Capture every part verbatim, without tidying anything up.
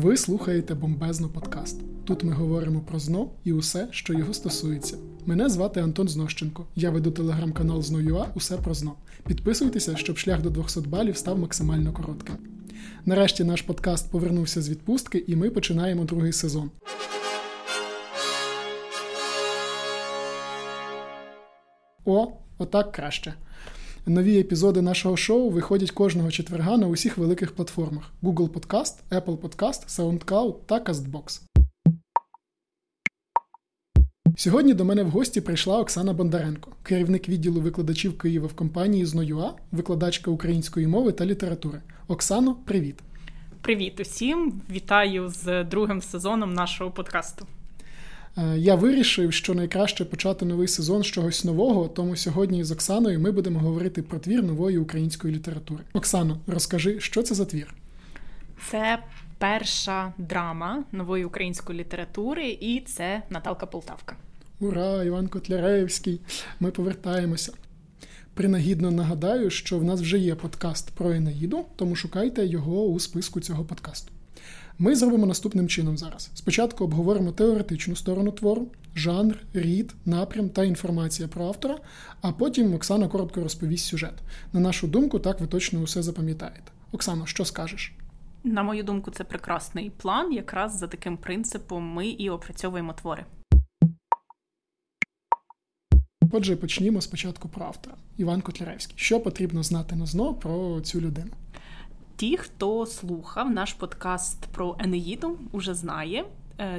Ви слухаєте бомбезно подкаст. Тут ми говоримо про ЗНО і усе, що його стосується. Мене звати Антон Знощенко. Я веду телеграм-канал зет ен о ю а «Усе про ЗНО». Підписуйтеся, щоб шлях до двісті балів став максимально коротким. Нарешті наш подкаст повернувся з відпустки, і ми починаємо другий сезон. О, отак краще. Нові епізоди нашого шоу виходять кожного четверга на усіх великих платформах – Google Podcast, Apple Podcast, SoundCloud та CastBox. Сьогодні до мене в гості прийшла Оксана Бондаренко, керівник відділу викладачів Києва в компанії зет ен о ю а, викладачка української мови та літератури. Оксано, привіт! Привіт усім! Вітаю з другим сезоном нашого подкасту. Я вирішив, що найкраще почати новий сезон з чогось нового, тому сьогодні з Оксаною ми будемо говорити про твір нової української літератури. Оксано, розкажи, що це за твір? Це перша драма нової української літератури, і це Наталка Полтавка. Ура, Іван Котляревський! Ми повертаємося. Принагідно нагадаю, що в нас вже є подкаст про Енеїду, тому шукайте його у списку цього подкасту. Ми зробимо наступним чином зараз. Спочатку обговоримо теоретичну сторону твору, жанр, рід, напрям та інформація про автора, а потім Оксана коротко розповість сюжет. На нашу думку, так ви точно усе запам'ятаєте. Оксано, що скажеш? На мою думку, це прекрасний план. Якраз за таким принципом ми і опрацьовуємо твори. Отже, почнімо спочатку про автора. Іван Котляревський. Що потрібно знати на ЗНО про цю людину? Ті, хто слухав наш подкаст про Енеїду, уже знає.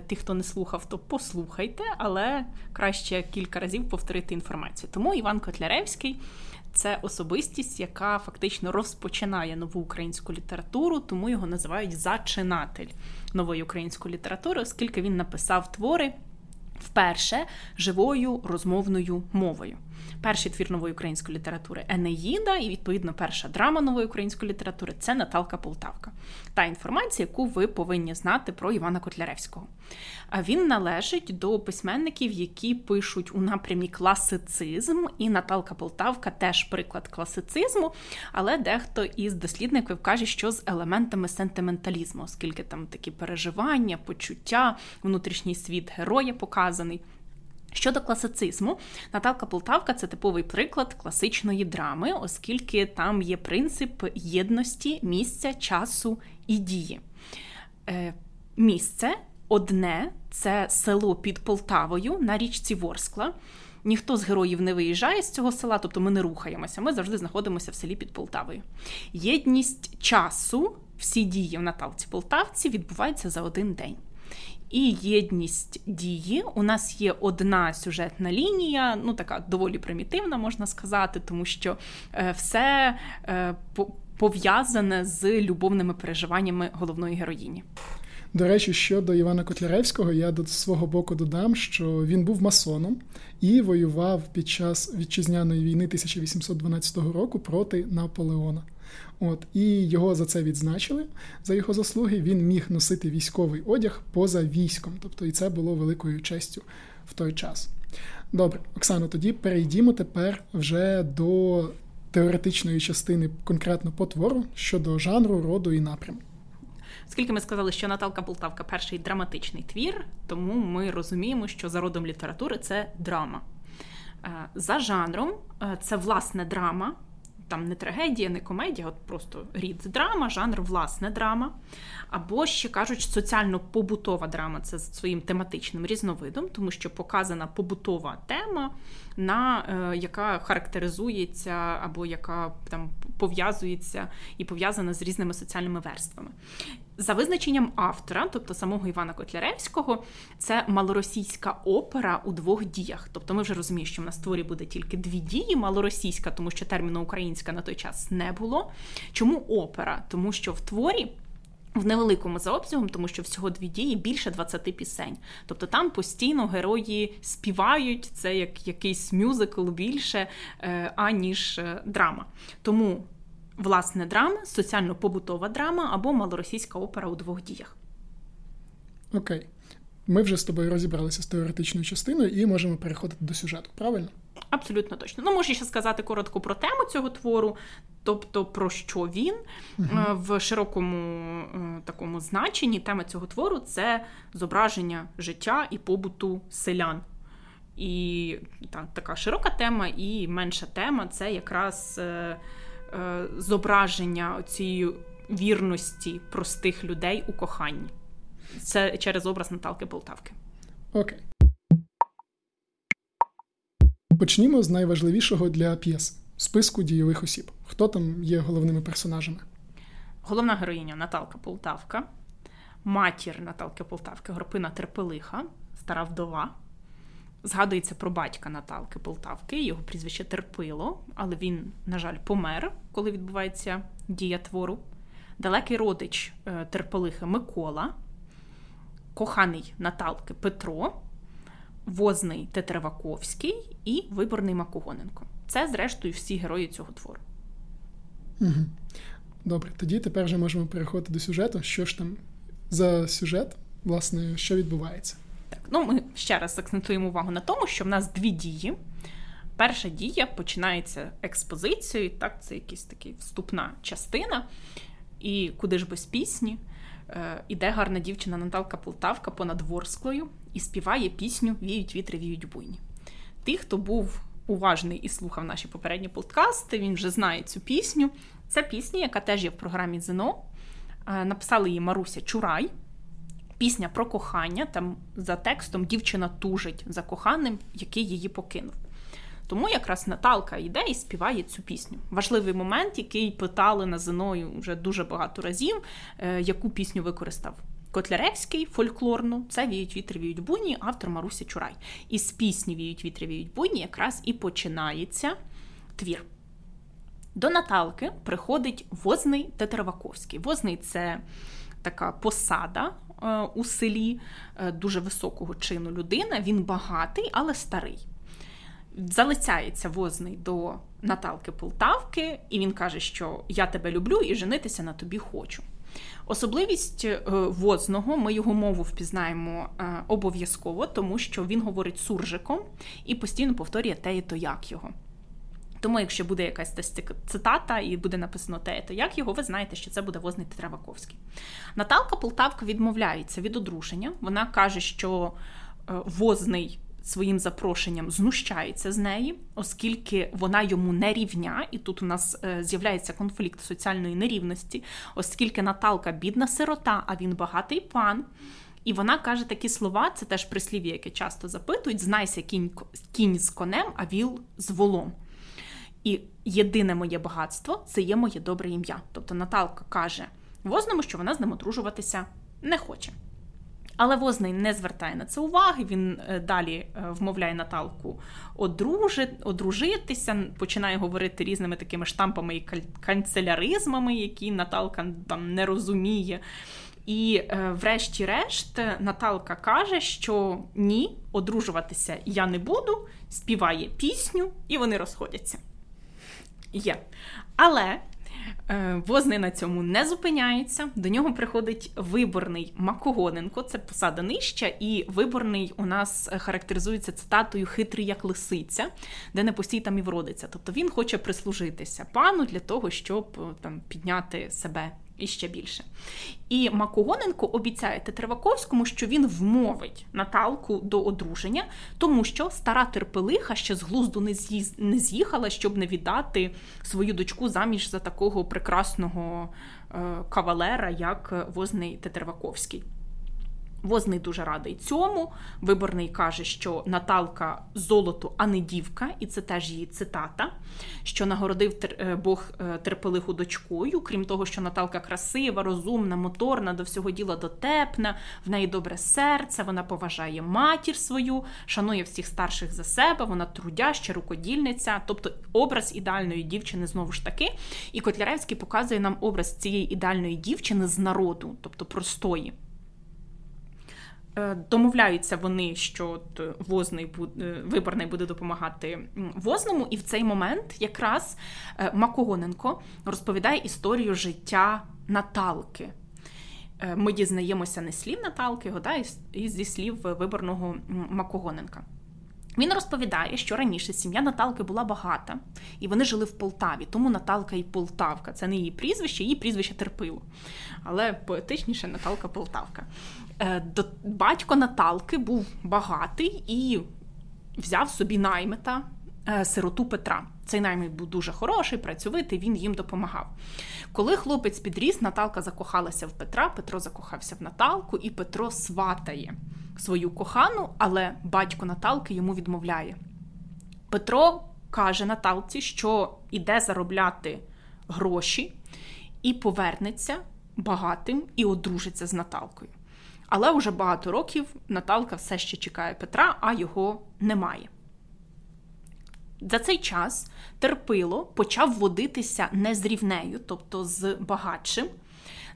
Ті, хто не слухав, то послухайте, але краще кілька разів повторити інформацію. Тому Іван Котляревський – це особистість, яка фактично розпочинає нову українську літературу, тому його називають «зачинатель» нової української літератури, оскільки він написав твори вперше живою розмовною мовою. Перший твір нової української літератури – «Енеїда» і, відповідно, перша драма нової української літератури – це «Наталка Полтавка». Та інформація, яку ви повинні знати про Івана Котляревського. А він належить до письменників, які пишуть у напрямі класицизм, і Наталка Полтавка теж приклад класицизму, але дехто із дослідників каже, що з елементами сентименталізму, оскільки там такі переживання, почуття, внутрішній світ героя показаний. Щодо класицизму, Наталка Полтавка – це типовий приклад класичної драми, оскільки там є принцип єдності місця, часу і дії. Е, місце одне – це село під Полтавою на річці Ворскла. Ніхто з героїв не виїжджає з цього села, тобто ми не рухаємося, ми завжди знаходимося в селі під Полтавою. Єдність часу, всі дії в Наталці Полтавці відбуваються за один день. І єдність дії. У нас є одна сюжетна лінія, ну така доволі примітивна, можна сказати, тому що все пов'язане з любовними переживаннями головної героїні. До речі, щодо Івана Котляревського, я до свого боку додам, що він був масоном і воював під час Вітчизняної війни тисяча вісімсот дванадцятого року проти Наполеона. От, і його за це відзначили, за його заслуги. Він міг носити військовий одяг поза військом, тобто і це було великою честю в той час. Добре, Оксано, тоді перейдімо тепер вже до теоретичної частини конкретно по твору щодо жанру, роду і напряму. Оскільки ми сказали, що Наталка Полтавка – перший драматичний твір, тому ми розуміємо, що за родом літератури це драма. За жанром це, власне, драма. Там не трагедія, не комедія, от просто рід драма, жанр власне драма. Або, ще кажуть, соціально-побутова драма – це своїм тематичним різновидом, тому що показана побутова тема, на, е, яка характеризується або яка там пов'язується і пов'язана з різними соціальними верствами. За визначенням автора, тобто самого Івана Котляревського, це малоросійська опера у двох діях. Тобто ми вже розуміємо, що в нас в творі буде тільки дві дії, малоросійська, тому що терміну українська на той час не було. Чому опера? Тому що в творі, в невеликому за обсягом, тому що всього дві дії, більше двадцяти пісень. Тобто там постійно герої співають, це як якийсь мюзикл більше, аніж драма. Тому власне драма, соціально-побутова драма або малоросійська опера у двох діях. Окей. Ми вже з тобою розібралися з теоретичною частиною і можемо переходити до сюжету, правильно? Абсолютно точно. Ну, можу ще сказати коротко про тему цього твору, тобто про що він. Uh-huh. В широкому такому значенні тема цього твору – це зображення життя і побуту селян. І та, така широка тема, і менша тема – це якраз е, е, зображення цієї вірності простих людей у коханні. Це через образ Наталки Полтавки. Окей. Okay. Почнімо з найважливішого для п'єс – списку дійових осіб. Хто там є головними персонажами? Головна героїня – Наталка Полтавка, матір Наталки Полтавки – Горпина Терпелиха, стара вдова. Згадується про батька Наталки Полтавки, його прізвище Терпило, але він, на жаль, помер, коли відбувається дія твору. Далекий родич Терпелихи – Микола, коханий Наталки – Петро, Возний Тетерваковський і виборний Макогоненко. Це, зрештою, всі герої цього твору. Угу. Добре, тоді тепер вже можемо переходити до сюжету. Що ж там за сюжет, власне, що відбувається? Так, ну ми ще раз акцентуємо увагу на тому, що в нас дві дії. Перша дія починається експозицією, так, це якась така вступна частина, і куди ж без пісні. Іде гарна дівчина Наталка Полтавка понад Ворсклою і співає пісню «Віють вітри, віють буйні». Ті, хто був уважний і слухав наші попередні подкасти, він вже знає цю пісню. Це пісня, яка теж є в програмі ЗНО. Написала її Маруся Чурай. Пісня про кохання, там за текстом дівчина тужить за коханим, який її покинув. Тому якраз Наталка йде і співає цю пісню. Важливий момент, який питали на ЗНО вже дуже багато разів, яку пісню використав Котляревський фольклорну. Це «Віють вітри, віють буйні», автор Маруся Чурай. І з пісні «Віють вітри, віють буйні» якраз і починається твір. До Наталки приходить Возний Тетерваковський. Возний – це така посада у селі, дуже високого чину людина. Він багатий, але старий. Залицяється Возний до Наталки Полтавки, і він каже, що я тебе люблю і женитися на тобі хочу. Особливість Возного, ми його мову впізнаємо обов'язково, тому що він говорить суржиком і постійно повторює те і то як його. Тому, якщо буде якась цитата і буде написано те, то як його, ви знаєте, що це буде Возний Тетерваковський. Наталка Полтавка відмовляється від одруження. Вона каже, що Возний своїм запрошенням знущається з неї, оскільки вона йому не рівня, і тут у нас з'являється конфлікт соціальної нерівності, оскільки Наталка бідна сирота, а він багатий пан. І вона каже такі слова, це теж прислів'я, яке часто запитують: «Знайся кінь, кінь з конем, а віл з волом». І єдине моє багатство – це є моє добре ім'я. Тобто Наталка каже Возному, що вона з ним одружуватися не хоче. Але Возний не звертає на це уваги, він далі вмовляє Наталку одружити, одружитися, починає говорити різними такими штампами і канцеляризмами, які Наталка там не розуміє. І врешті-решт Наталка каже, що ні, одружуватися я не буду, співає пісню, і вони розходяться. Є. Але е, Возний на цьому не зупиняється. До нього приходить виборний Макогоненко, це посада нижча, і виборний у нас характеризується цитатою «хитрий як лисиця», де не постій там і вродиться. Тобто він хоче прислужитися пану для того, щоб там підняти себе і ще більше. І Макогоненко обіцяє Тетерваковському, що він вмовить Наталку до одруження, тому що стара Терпелиха ще з глузду не, з'їз... не з'їхала, щоб не віддати свою дочку заміж за такого прекрасного е- кавалера, як Возний Тетерваковський. Возний дуже радий цьому. Виборний каже, що Наталка золото, а не дівка, і це теж її цитата, що нагородив Бог Терпелиху дочкою, крім того, що Наталка красива, розумна, моторна, до всього діла дотепна, в неї добре серце, вона поважає матір свою, шанує всіх старших за себе, вона трудяща, рукодільниця, тобто образ ідеальної дівчини знову ж таки. І Котляревський показує нам образ цієї ідеальної дівчини з народу, тобто простої. Домовляються вони, що Возний буде, Виборний буде допомагати Возному, і в цей момент якраз Макогоненко розповідає історію життя Наталки. Ми дізнаємося не з слів Наталки, а зі слів Виборного Макогоненка. Він розповідає, що раніше сім'я Наталки була багата, і вони жили в Полтаві, тому Наталка і Полтавка. Це не її прізвище, її прізвище Терпило. Але поетичніше Наталка Полтавка. Батько Наталки був багатий і взяв собі наймита, сироту Петра. Цей наймит був дуже хороший, працьовитий, він їм допомагав. Коли хлопець підріс, Наталка закохалася в Петра, Петро закохався в Наталку, і Петро сватає свою кохану, але батько Наталки йому відмовляє. Петро каже Наталці, що іде заробляти гроші і повернеться багатим і одружиться з Наталкою. Але вже багато років Наталка все ще чекає Петра, а його немає. За цей час Терпило почав водитися не з рівнею, тобто з багатшим.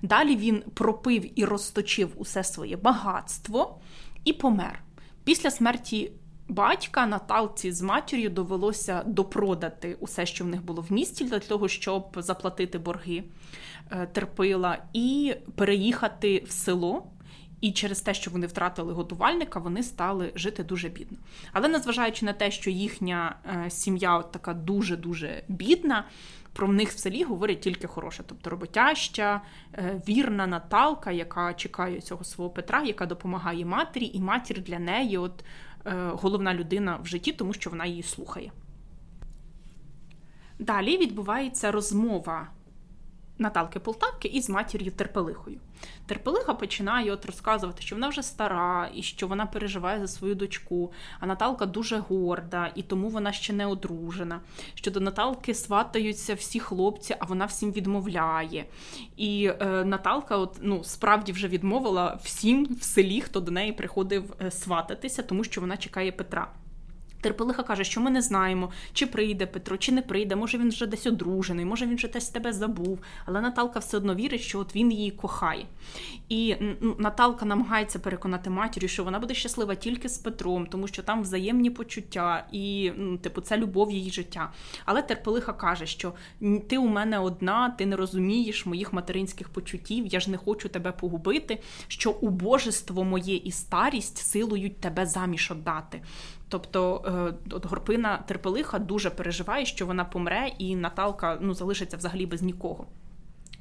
Далі він пропив і розточив усе своє багатство і помер. Після смерті батька Наталці з матір'ю довелося допродати усе, що в них було в місті, для того, щоб заплатити борги Терпила, і переїхати в село. І через те, що вони втратили годувальника, вони стали жити дуже бідно. Але незважаючи на те, що їхня сім'я от така дуже-дуже бідна, про них в селі говорять тільки хороше. Тобто роботяща, вірна Наталка, яка чекає цього свого Петра, яка допомагає матері, і матір для неї от головна людина в житті, тому що вона її слухає. Далі відбувається розмова Наталки Полтавки із матір'ю Терпелихою. Терпелиха починає от розказувати, що вона вже стара, і що вона переживає за свою дочку, а Наталка дуже горда, і тому вона ще не одружена, що до Наталки сватаються всі хлопці, а вона всім відмовляє. І е, Наталка от, ну, справді вже відмовила всім в селі, хто до неї приходив свататися, тому що вона чекає Петра. Терпелиха каже, що ми не знаємо, чи прийде Петро, чи не прийде, може він вже десь одружений, може він вже десь тебе забув, але Наталка все одно вірить, що от він її кохає. І Наталка намагається переконати матір'ю, що вона буде щаслива тільки з Петром, тому що там взаємні почуття і, ну, типу, це любов її життя. Але Терпелиха каже, що ти у мене одна, ти не розумієш моїх материнських почуттів, я ж не хочу тебе погубити, що убожество моє і старість силують тебе заміж отдати. Тобто от Горпина Терпелиха дуже переживає, що вона помре, і Наталка, ну, залишиться взагалі без нікого.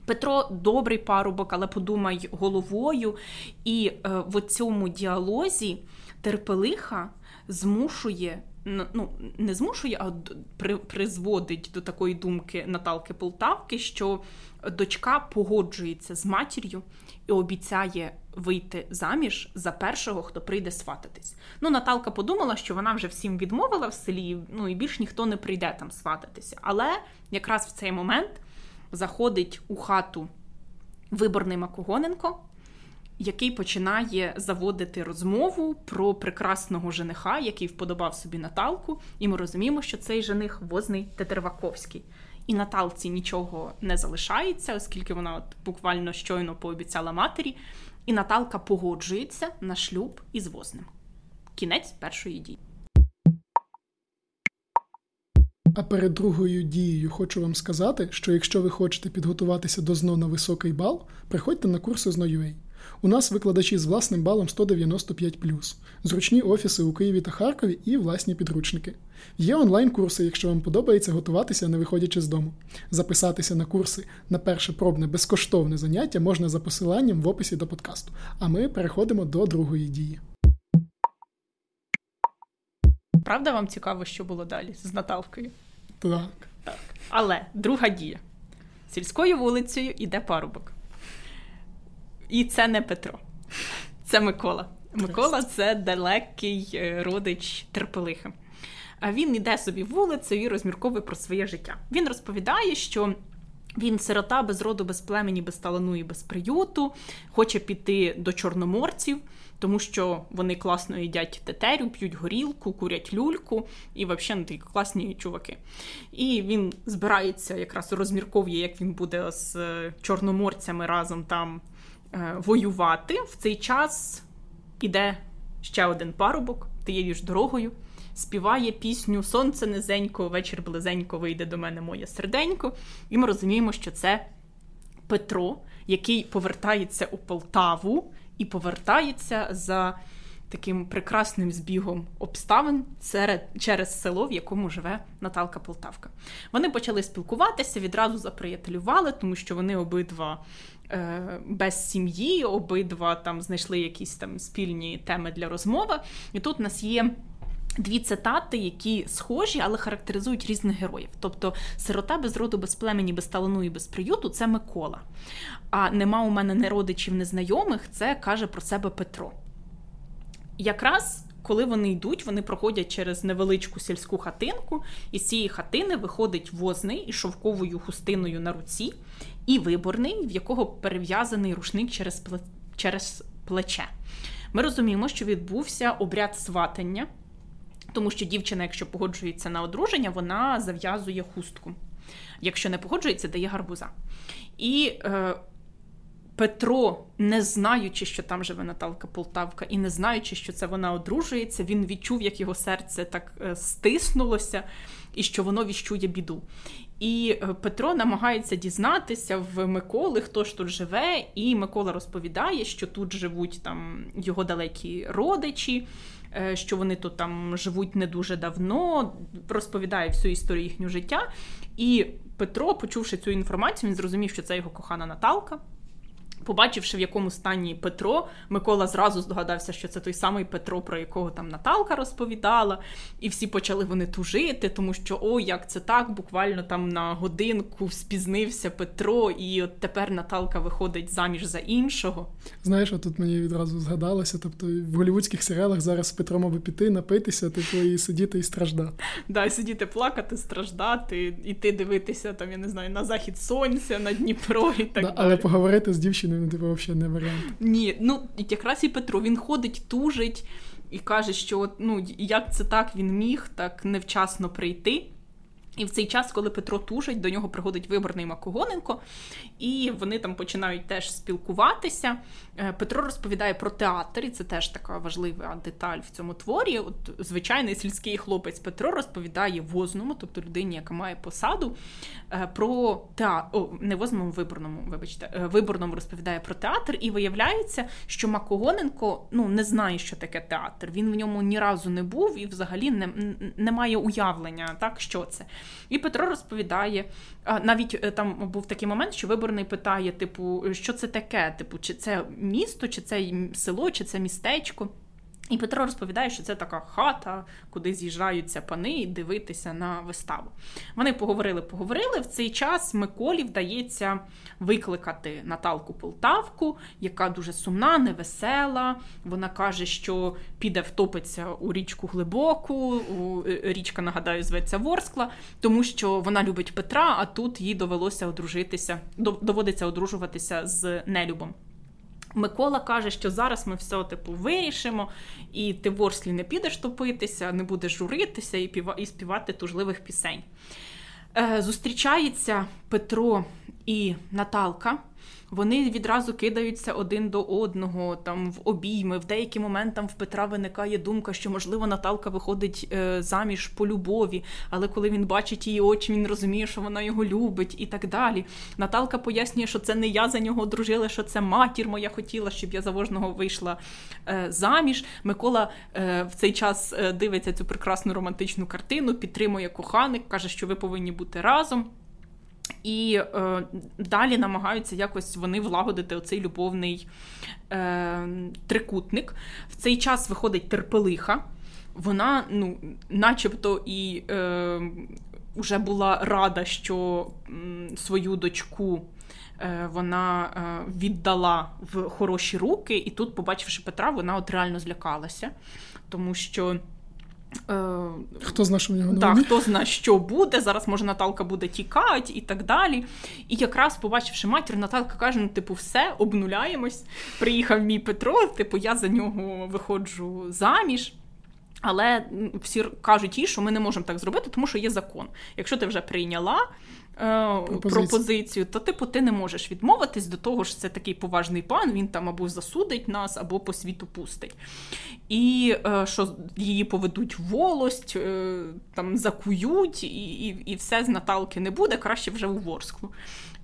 Петро добрий парубок, але подумай головою. І е, в цьому діалозі Терпелиха змушує, ну, не змушує, а при, призводить до такої думки Наталки Полтавки, що дочка погоджується з матір'ю і обіцяє вийти заміж за першого, хто прийде свататись. Ну, Наталка подумала, що вона вже всім відмовила в селі, ну, і більш ніхто не прийде там свататися. Але якраз в цей момент заходить у хату виборний Макогоненко, який починає заводити розмову про прекрасного жениха, який вподобав собі Наталку, і ми розуміємо, що цей жених Возний Тетерваковський. І Наталці нічого не залишається, оскільки вона от буквально щойно пообіцяла матері, і Наталка погоджується на шлюб із Возним. Кінець першої дії. А перед другою дією хочу вам сказати, що якщо ви хочете підготуватися до ЗНО на високий бал, приходьте на курси зет ен о ю ей. У нас викладачі з власним балом сто дев'яносто п'ять плюс, зручні офіси у Києві та Харкові і власні підручники. Є онлайн-курси, якщо вам подобається готуватися, не виходячи з дому. Записатися на курси на перше пробне безкоштовне заняття можна за посиланням в описі до подкасту. А ми переходимо до другої дії. Правда вам цікаво, що було далі з Наталкою? Так. Так. Але друга дія. Сільською вулицею іде парубок. І це не Петро, це Микола. Микола – це далекий родич Терпелихи. Він іде собі вулицею і розмірковує про своє життя. Він розповідає, що він сирота, без роду, без племені, без талану і без приюту, хоче піти до чорноморців, тому що вони класно їдять тетерю, п'ють горілку, курять люльку і взагалі, ну, такі класні чуваки. І він збирається, якраз розмірковує, як він буде з чорноморцями разом там воювати. В цей час іде ще один парубок тією ж дорогою, співає пісню «Сонце низенько, вечір близенько, вийде до мене моє серденько». І ми розуміємо, що це Петро, який повертається у Полтаву і повертається за таким прекрасним збігом обставин серед, через село, в якому живе Наталка Полтавка. Вони почали спілкуватися, відразу заприятелювали, тому що вони обидва е, без сім'ї, обидва там знайшли якісь там спільні теми для розмови. І тут у нас є дві цитати, які схожі, але характеризують різних героїв. Тобто сирота без роду, без племені, без талану і без приюту – це Микола. А нема у мене не родичів, не знайомих – це каже про себе Петро. Якраз коли вони йдуть, вони проходять через невеличку сільську хатинку, і з цієї хатини виходить Возний із шовковою хустиною на руці і виборний, в якого перев'язаний рушник через, пле... через плече. Ми розуміємо, що відбувся обряд сватання, тому що дівчина, якщо погоджується на одруження, вона зав'язує хустку. Якщо не погоджується, дає гарбуза. І е, Петро, не знаючи, що там живе Наталка Полтавка, і не знаючи, що це вона одружується, він відчув, як його серце так е, стиснулося, і що воно віщує біду. І Петро намагається дізнатися в Миколи, хто ж тут живе, і Микола розповідає, що тут живуть там його далекі родичі, що вони тут там живуть не дуже давно, розповідає всю історію їхнього життя. І Петро, почувши цю інформацію, він зрозумів, що це його кохана Наталка. Побачивши, в якому стані Петро, Микола зразу здогадався, що це той самий Петро, про якого там Наталка розповідала. І всі почали вони тужити, тому що, о, як це так, буквально там на годинку спізнився Петро, і от тепер Наталка виходить заміж за іншого. Знаєш, тут мені відразу згадалося, тобто в голівудських серіалах зараз з Петром аби піти, напитися, типу, і сидіти і страждати. Так, да, сидіти плакати, страждати, іти дивитися, там, я не знаю, на захід сонця, на Дніпро і так да, далі. Але поговорити з дівчиною взагалі не варіант. Ні, ну якраз і Петро, він ходить, тужить і каже, що ну, як це так, він міг так невчасно прийти. І в цей час, коли Петро тужить, до нього приходить виборний Макогоненко, і вони там починають теж спілкуватися. Петро розповідає про театр, і це теж така важлива деталь в цьому творі. От звичайний сільський хлопець Петро розповідає Возному, тобто людині, яка має посаду, про театр. О, не Возному, виборному, вибачте. Виборному розповідає про театр, і виявляється, що Макогоненко, ну, не знає, що таке театр. Він в ньому ні разу не був і взагалі не, не має уявлення, так, що це. І Петро розповідає, навіть там був такий момент, що виборний питає, типу, що це таке, типу, чи це місто, чи це село, чи це містечко. І Петро розповідає, що це така хата, куди з'їжджаються пани і дивитися на виставу. Вони поговорили, поговорили. В цей час Миколі вдається викликати Наталку Полтавку, яка дуже сумна, невесела. Вона каже, що піде втопиться у річку глибоку. Річка, нагадаю, зветься Ворскла, тому що вона любить Петра, а тут їй довелося одружитися, доводиться одружуватися з нелюбом. Микола каже, що зараз ми все типу вирішимо, і ти в Ворслі не підеш топитися, не будеш журитися і, піва... і співати тужливих пісень. Е, зустрічається Петро і Наталка. Вони відразу кидаються один до одного, там, в обійми. В деякий момент там в Петра виникає думка, що, можливо, Наталка виходить е, заміж по любові, але коли він бачить її очі, він розуміє, що вона його любить і так далі. Наталка пояснює, що це не я за нього одружила, що це матір моя хотіла, щоб я за Возного вийшла е, заміж. Микола е, в цей час дивиться цю прекрасну романтичну картину, підтримує коханих, каже, що ви повинні бути разом. І е, далі намагаються якось вони влагодити оцей любовний е, трикутник. В цей час виходить Терпелиха. Вона, ну, начебто і е, уже була рада, що м, свою дочку е, вона е, віддала в хороші руки. І тут, побачивши Петра, вона от реально злякалася, тому що хто зна, що в нього так, хто зна, що буде, зараз, може, Наталка буде тікати і так далі. І якраз, побачивши матір, Наталка каже, ну, типу, все, обнуляємось, приїхав мій Петро, типу, я за нього виходжу заміж. Але всі кажуть їй, що ми не можемо так зробити, тому що є закон. Якщо ти вже прийняла е, пропозицію. пропозицію, то типу ти не можеш відмовитись, до того ж це такий поважний пан, він там або засудить нас, або по світу пустить. І е, що її поведуть в волость, е, там закують, і, і, і все з Наталки не буде, краще вже у Ворсклу.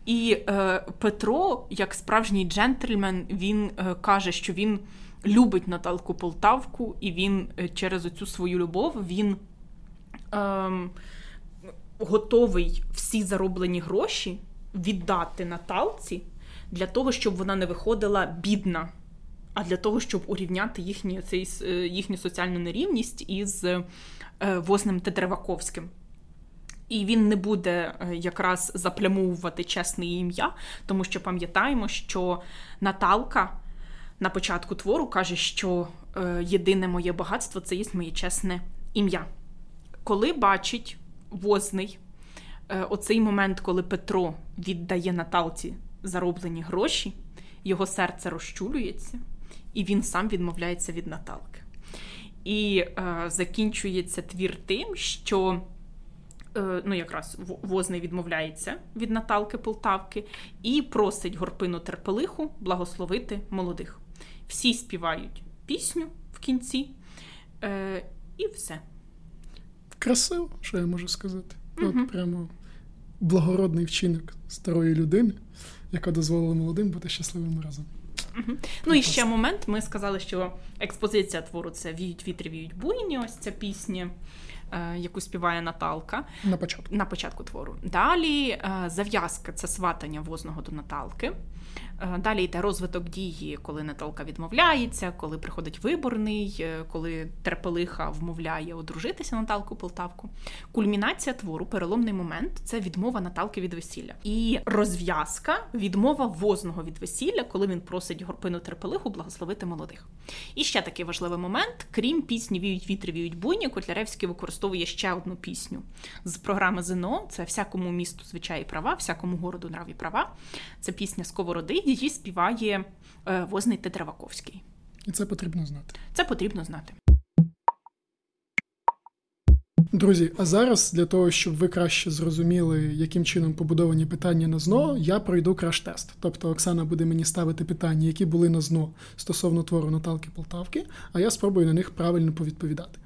І е, Петро, як справжній джентльмен, він е, каже, що він любить Наталку Полтавку, і він через оцю свою любов, він ем, готовий всі зароблені гроші віддати Наталці для того, щоб вона не виходила бідна, а для того, щоб урівняти їхні, цей, їхню соціальну нерівність із Возним Тетерваковським. І він не буде якраз заплямовувати чесне ім'я, тому що пам'ятаємо, що Наталка на початку твору каже, що єдине моє багатство – це є моє чесне ім'я. Коли бачить Возний оцей момент, коли Петро віддає Наталці зароблені гроші, його серце розчулюється, і він сам відмовляється від Наталки. І е, закінчується твір тим, що е, ну якраз Возний відмовляється від Наталки Полтавки і просить Горпину Терпелиху благословити молодих. Всі співають пісню в кінці, е, і все. Красиво, що я можу сказати. Угу. От прямо благородний вчинок старої людини, яка дозволила молодим бути щасливим разом. Угу. Ну і ще момент, ми сказали, що експозиція твору – це «Віють вітри, віють буйні», ось ця пісня, яку співає Наталка. На початку. На початку твору. Далі зав'язка – це сватання Возного до Наталки. Далі йде розвиток дії, коли Наталка відмовляється, коли приходить виборний, коли Терпелиха вмовляє одружитися Наталку Полтавку. Кульмінація твору, переломний момент – це відмова Наталки від весілля. І розв'язка – відмова Возного від весілля, коли він просить Горпину Терпелиху благословити молодих. І ще такий важливий момент. Крім пісні «Віють вітри, віють буйні», Котляревський використовує ще одну пісню з програми ЗНО. Це «Всякому місту звичаї права, всякому городу нраві права». Це пісня «Сковороди». Її співає е, Возний Тетерваковський. І це потрібно знати. Це потрібно знати. Друзі, а зараз для того, щоб ви краще зрозуміли, яким чином побудовані питання на ЗНО, я пройду краш-тест. Тобто Оксана буде мені ставити питання, які були на ЗНО стосовно твору Наталки Полтавки, а я спробую на них правильно повідповідати.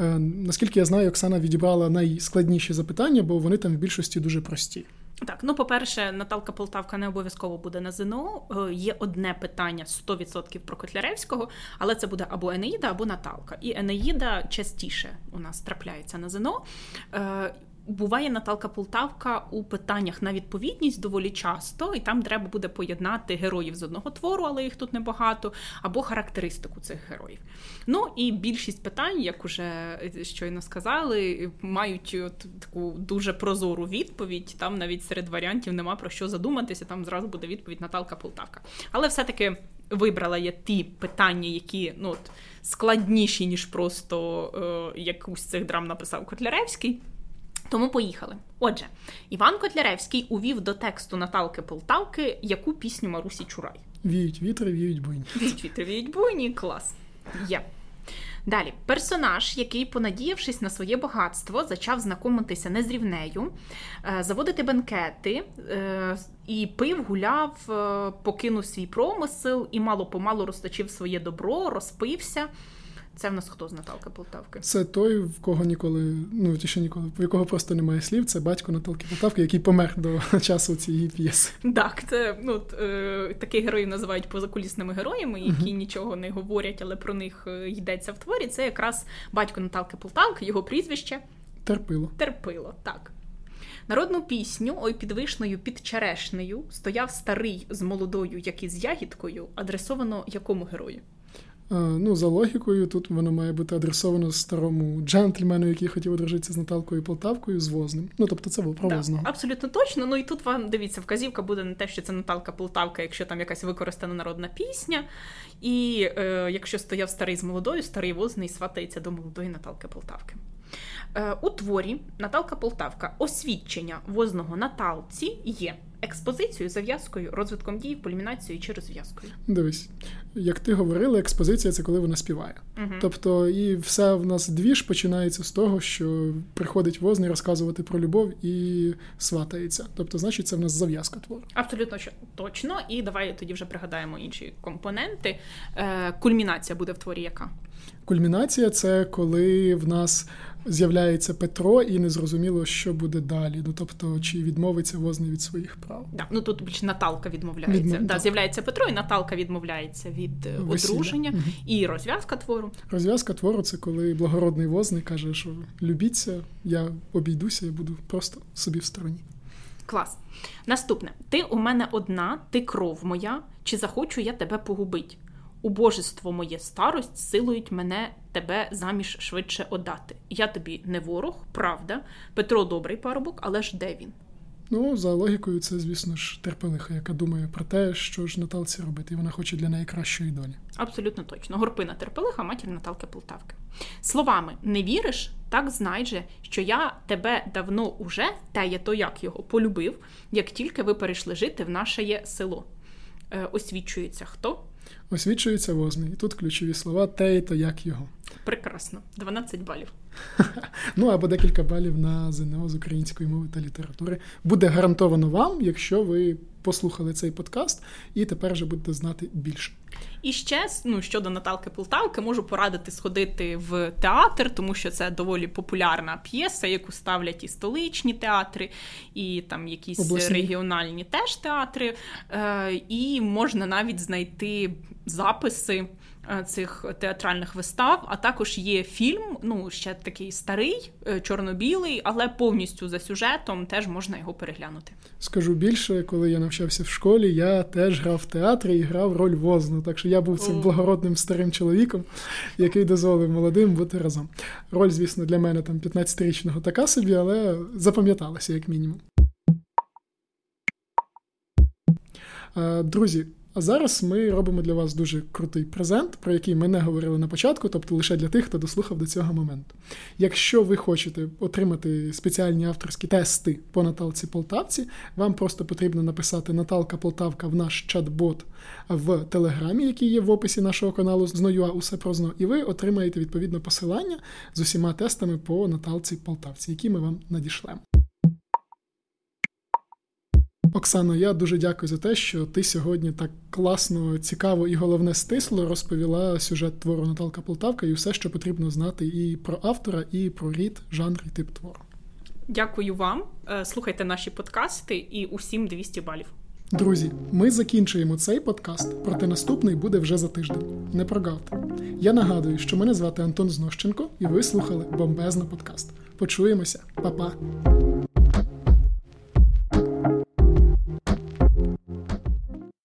Е, наскільки я знаю, Оксана відібрала найскладніші запитання, бо вони там в більшості дуже прості. Так, ну, по-перше, Наталка Полтавка не обов'язково буде на ЗНО. Є одне питання сто відсотків про Котляревського, але це буде або Енеїда, або Наталка. І Енеїда частіше у нас трапляється на ЗНО. Буває Наталка Полтавка у питаннях на відповідність доволі часто, і там треба буде поєднати героїв з одного твору, але їх тут небагато, або характеристику цих героїв. Ну і більшість питань, як уже щойно сказали, мають от таку дуже прозору відповідь, там навіть серед варіантів нема про що задуматися, там зразу буде відповідь Наталка Полтавка. Але все-таки вибрала я ті питання, які ну, от, складніші, ніж просто е, якусь з цих драм написав Котляревський. Тому поїхали. Отже, Іван Котляревський увів до тексту Наталки Полтавки яку пісню Марусі Чурай? «Віють вітри, віють буйні». «Віють вітри, віють буйні». Клас. Є. Далі. Персонаж, який, понадіявшись на своє багатство, зачав знайомитися не з рівнею, заводити бенкети і пив, гуляв, покинув свій промисел і мало-помалу розточив своє добро, розпився. Це в нас хто з Наталки Полтавки? Це той, в кого ніколи, ну, тіше ніколи, в якого просто немає слів, це батько Наталки Полтавки, який помер до часу цієї п'єси. Так, це, ну, таких героїв називають позакулісними героями, які uh-huh. нічого не говорять, але про них йдеться в творі. Це якраз батько Наталки Полтавки, його прізвище Терпило. Терпило, так. Народну пісню «Ой під вишнею, під черешнею стояв старий з молодою, як і з ягідкою» адресовано якому герою? Ну, за логікою, тут воно має бути адресовано старому джентльмену, який хотів одружитися з Наталкою Полтавкою, з Возним. Ну, тобто це було про да, Возного. Абсолютно точно. Ну, і тут вам, дивіться, вказівка буде на те, що це Наталка Полтавка, якщо там якась використана народна пісня. І е, якщо стояв старий з молодою, старий Возний сватається до молодої Наталки Полтавки. Е, у творі Наталка Полтавка освідчення Возного Наталці є експозицією, зав'язкою, розвитком дій, кульмінацією чи розв'язкою. Дивись, як ти говорила, експозиція – це коли вона співає. Угу. Тобто і все в нас двіж починається з того, що приходить Возний розказувати про любов і сватається. Тобто, значить, це в нас зав'язка твору. Абсолютно точно. І давай тоді вже пригадаємо інші компоненти. Е, кульмінація буде в творі яка? Кульмінація – це коли в нас з'являється Петро і незрозуміло, що буде далі. Ну, тобто, чи відмовиться Возний від своїх прав. Да, ну, тут більше Наталка відмовляється. Відмов... Да, з'являється Петро, і Наталка відмовляється від весілля. Одруження. Угу. І розв'язка твору. Розв'язка твору – це коли благородний Возний каже, що любіться, я обійдуся, я буду просто собі в стороні. Клас. Наступне. Ти у мене одна, ти кров моя, чи захочу я тебе погубить? Убожество моє старость силують мене тебе заміж швидше одати. Я тобі не ворог, правда. Петро добрий парубок, але ж де він? Ну, за логікою, це, звісно ж, Терпелиха, яка думає про те, що ж Наталці робити, і вона хоче для неї кращої долі. Абсолютно точно. Горпина Терпелиха, матір Наталки Полтавки. Словами «не віриш? Так знай же, що я тебе давно уже, та є то як його, полюбив, як тільки ви перейшли жити в наше село». Е, освічується хто? Освічується Возний. І тут ключові слова «те і то як його». Прекрасно. дванадцять балів. Ну, або декілька балів на ЗНО з української мови та літератури. Буде гарантовано вам, якщо ви послухали цей подкаст, і тепер вже будете знати більше. І ще, ну, щодо Наталки Полтавки, можу порадити сходити в театр, тому що це доволі популярна п'єса, яку ставлять і столичні театри, і там якісь обласні, регіональні теж театри. І можна навіть знайти записи цих театральних вистав, а також є фільм, ну, ще такий старий, чорно-білий, але повністю за сюжетом, теж можна його переглянути. Скажу більше, коли я навчався в школі, я теж грав в театрі і грав роль Возну, так що я був цим благородним старим чоловіком, який дозволив молодим бути разом. Роль, звісно, для мене там п'ятнадцятирічного така собі, але запам'яталася, як мінімум. Друзі, а зараз ми робимо для вас дуже крутий презент, про який ми не говорили на початку, тобто лише для тих, хто дослухав до цього моменту. Якщо ви хочете отримати спеціальні авторські тести по Наталці Полтавці, вам просто потрібно написати «Наталка Полтавка» в наш чат-бот в Телеграмі, який є в описі нашого каналу «зет ен о ю ей. Усе про ЗНО», і ви отримаєте відповідно посилання з усіма тестами по Наталці Полтавці, які ми вам надішлемо. Оксано, я дуже дякую за те, що ти сьогодні так класно, цікаво і, головне, стисло розповіла сюжет твору «Наталка Полтавка» і все, що потрібно знати і про автора, і про рід, жанр і тип твору. Дякую вам. Слухайте наші подкасти і усім двісті балів. Друзі, ми закінчуємо цей подкаст, проте наступний буде вже за тиждень. Не прогавте. Я нагадую, що мене звати Антон Знощенко, і ви слухали «Бомбезна» подкаст. Почуємося. Па-па!